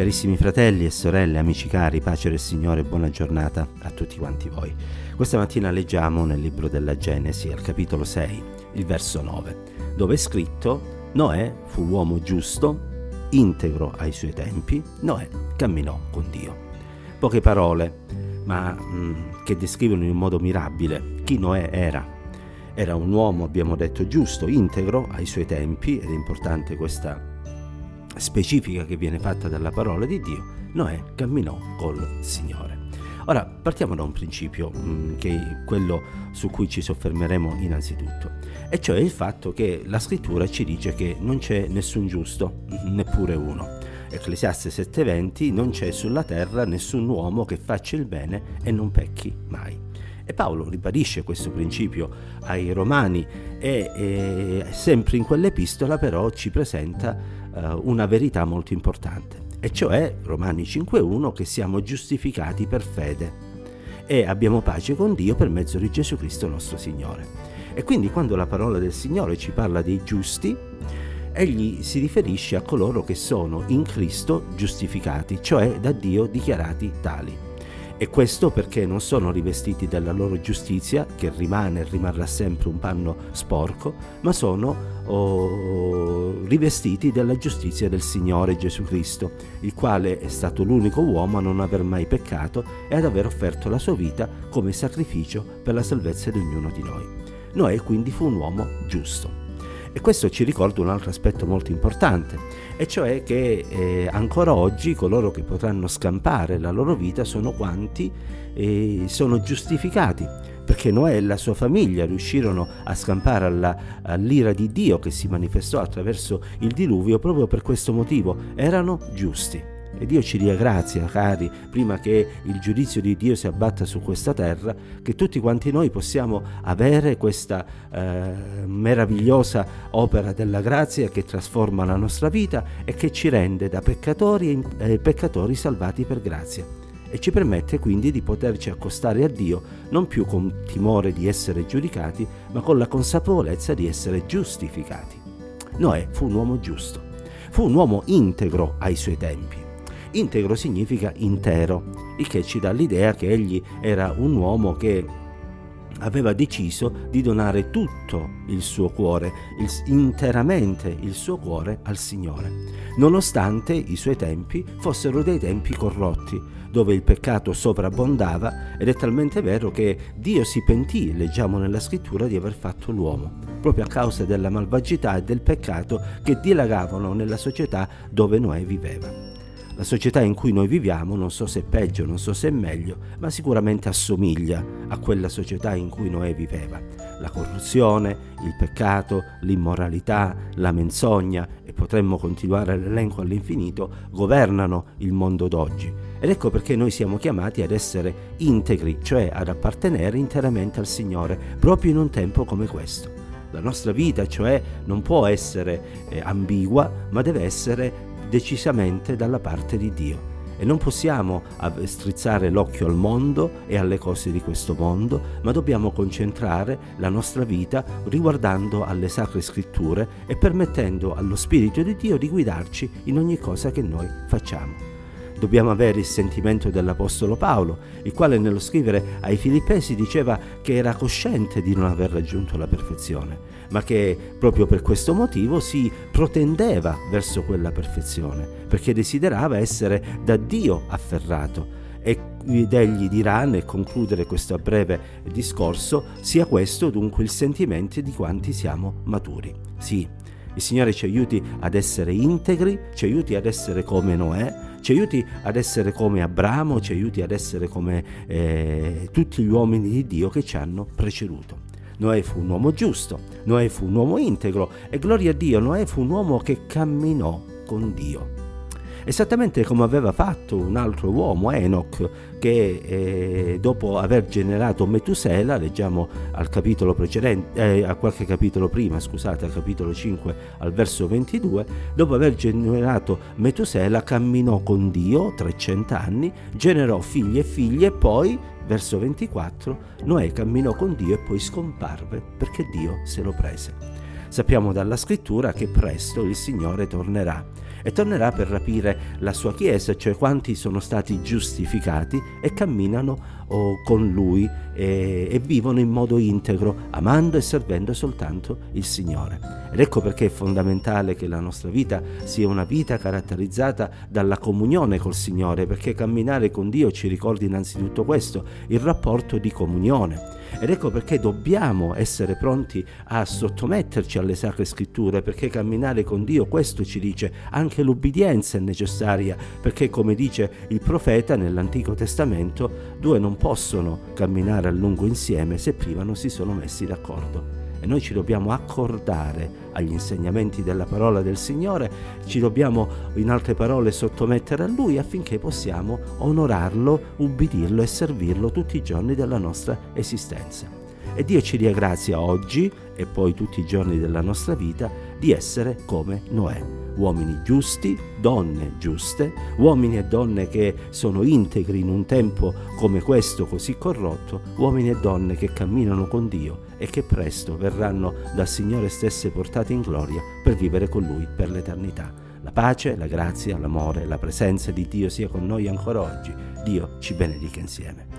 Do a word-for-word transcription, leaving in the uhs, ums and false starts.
Carissimi fratelli e sorelle, amici cari, pace del Signore, buona giornata a tutti quanti voi. Questa mattina leggiamo nel libro della Genesi, al capitolo sei, il verso nove, dove è scritto: Noè fu l'uomo giusto, integro ai suoi tempi, Noè camminò con Dio. Poche parole, ma mh, che descrivono in un modo mirabile chi Noè era. Era un uomo, abbiamo detto, giusto, integro ai suoi tempi, ed è importante questa specifica che viene fatta dalla parola di Dio. Noè camminò col Signore. Ora partiamo da un principio mh, che è quello su cui ci soffermeremo innanzitutto, e cioè il fatto che la scrittura ci dice che non c'è nessun giusto, neppure uno. Ecclesiaste sette venti: non c'è sulla terra nessun uomo che faccia il bene e non pecchi mai. E Paolo ribadisce questo principio ai Romani e, e sempre in quell'epistola però ci presenta uh, una verità molto importante, e cioè Romani cinque uno, che siamo giustificati per fede e abbiamo pace con Dio per mezzo di Gesù Cristo nostro Signore. E quindi quando la parola del Signore ci parla dei giusti, egli si riferisce a coloro che sono in Cristo giustificati, cioè da Dio dichiarati tali. E questo perché non sono rivestiti della loro giustizia, che rimane e rimarrà sempre un panno sporco, ma sono oh, rivestiti della giustizia del Signore Gesù Cristo, il quale è stato l'unico uomo a non aver mai peccato e ad aver offerto la sua vita come sacrificio per la salvezza di ognuno di noi. Noè quindi fu un uomo giusto. E questo ci ricorda un altro aspetto molto importante, e cioè che eh, ancora oggi coloro che potranno scampare la loro vita sono quanti eh, sono giustificati, perché Noè e la sua famiglia riuscirono a scampare alla, all'ira di Dio che si manifestò attraverso il diluvio proprio per questo motivo: erano giusti. E Dio ci dia grazia, cari, prima che il giudizio di Dio si abbatta su questa terra, che tutti quanti noi possiamo avere questa eh, meravigliosa opera della grazia che trasforma la nostra vita e che ci rende da peccatori e eh, peccatori salvati per grazia, e ci permette quindi di poterci accostare a Dio non più con timore di essere giudicati, ma con la consapevolezza di essere giustificati. Noè fu un uomo giusto, fu un uomo integro ai suoi tempi. Integro significa intero, il che ci dà l'idea che egli era un uomo che aveva deciso di donare tutto il suo cuore, il, interamente il suo cuore al Signore, nonostante i suoi tempi fossero dei tempi corrotti, dove il peccato sovrabbondava, ed è talmente vero che Dio si pentì, leggiamo nella scrittura, di aver fatto l'uomo, proprio a causa della malvagità e del peccato che dilagavano nella società dove Noè viveva. La società in cui noi viviamo, non so se è peggio, non so se è meglio, ma sicuramente assomiglia a quella società in cui Noè viveva. La corruzione, il peccato, l'immoralità, la menzogna, e potremmo continuare l'elenco all'infinito, governano il mondo d'oggi. Ed ecco perché noi siamo chiamati ad essere integri, cioè ad appartenere interamente al Signore, proprio in un tempo come questo. La nostra vita, cioè, non può essere eh, ambigua, ma deve essere decisamente dalla parte di Dio, e non possiamo strizzare l'occhio al mondo e alle cose di questo mondo, ma dobbiamo concentrare la nostra vita riguardando alle sacre scritture e permettendo allo Spirito di Dio di guidarci in ogni cosa che noi facciamo. Dobbiamo avere il sentimento dell'Apostolo Paolo, il quale nello scrivere ai Filippesi diceva che era cosciente di non aver raggiunto la perfezione, ma che proprio per questo motivo si protendeva verso quella perfezione, perché desiderava essere da Dio afferrato. Ed egli dirà, nel concludere questo breve discorso: sia questo dunque il sentimento di quanti siamo maturi. Sì, il Signore ci aiuti ad essere integri, ci aiuti ad essere come Noè, ci aiuti ad essere come Abramo, ci aiuti ad essere come eh, tutti gli uomini di Dio che ci hanno preceduto. Noè fu un uomo giusto, Noè fu un uomo integro, e gloria a Dio, Noè fu un uomo che camminò con Dio. Esattamente come aveva fatto un altro uomo, Enoch, che eh, dopo aver generato Metusela, leggiamo al capitolo precedente, eh, a qualche capitolo prima, scusate, al capitolo cinque, al verso ventidue, dopo aver generato Metusela camminò con Dio trecento anni, generò figli e figlie, e poi, verso ventiquattro, Noè camminò con Dio e poi scomparve perché Dio se lo prese. Sappiamo dalla scrittura che presto il Signore tornerà e tornerà per rapire la sua Chiesa, cioè quanti sono stati giustificati e camminano con Lui e, e vivono in modo integro, amando e servendo soltanto il Signore. Ed ecco perché è fondamentale che la nostra vita sia una vita caratterizzata dalla comunione col Signore, perché camminare con Dio ci ricorda innanzitutto questo, il rapporto di comunione. Ed ecco perché dobbiamo essere pronti a sottometterci alle Sacre Scritture, perché camminare con Dio, questo ci dice, anche l'obbedienza è necessaria, perché come dice il profeta nell'Antico Testamento, due non possono camminare a lungo insieme se prima non si sono messi d'accordo. E noi ci dobbiamo accordare agli insegnamenti della parola del Signore, ci dobbiamo in altre parole sottomettere a Lui affinché possiamo onorarlo, ubbidirlo e servirlo tutti i giorni della nostra esistenza. E Dio ci dia grazia oggi e poi tutti i giorni della nostra vita di essere come Noè. Uomini giusti, donne giuste, uomini e donne che sono integri in un tempo come questo così corrotto, uomini e donne che camminano con Dio e che presto verranno dal Signore stesso portati in gloria per vivere con Lui per l'eternità. La pace, la grazia, l'amore, la presenza di Dio sia con noi ancora oggi. Dio ci benedica insieme.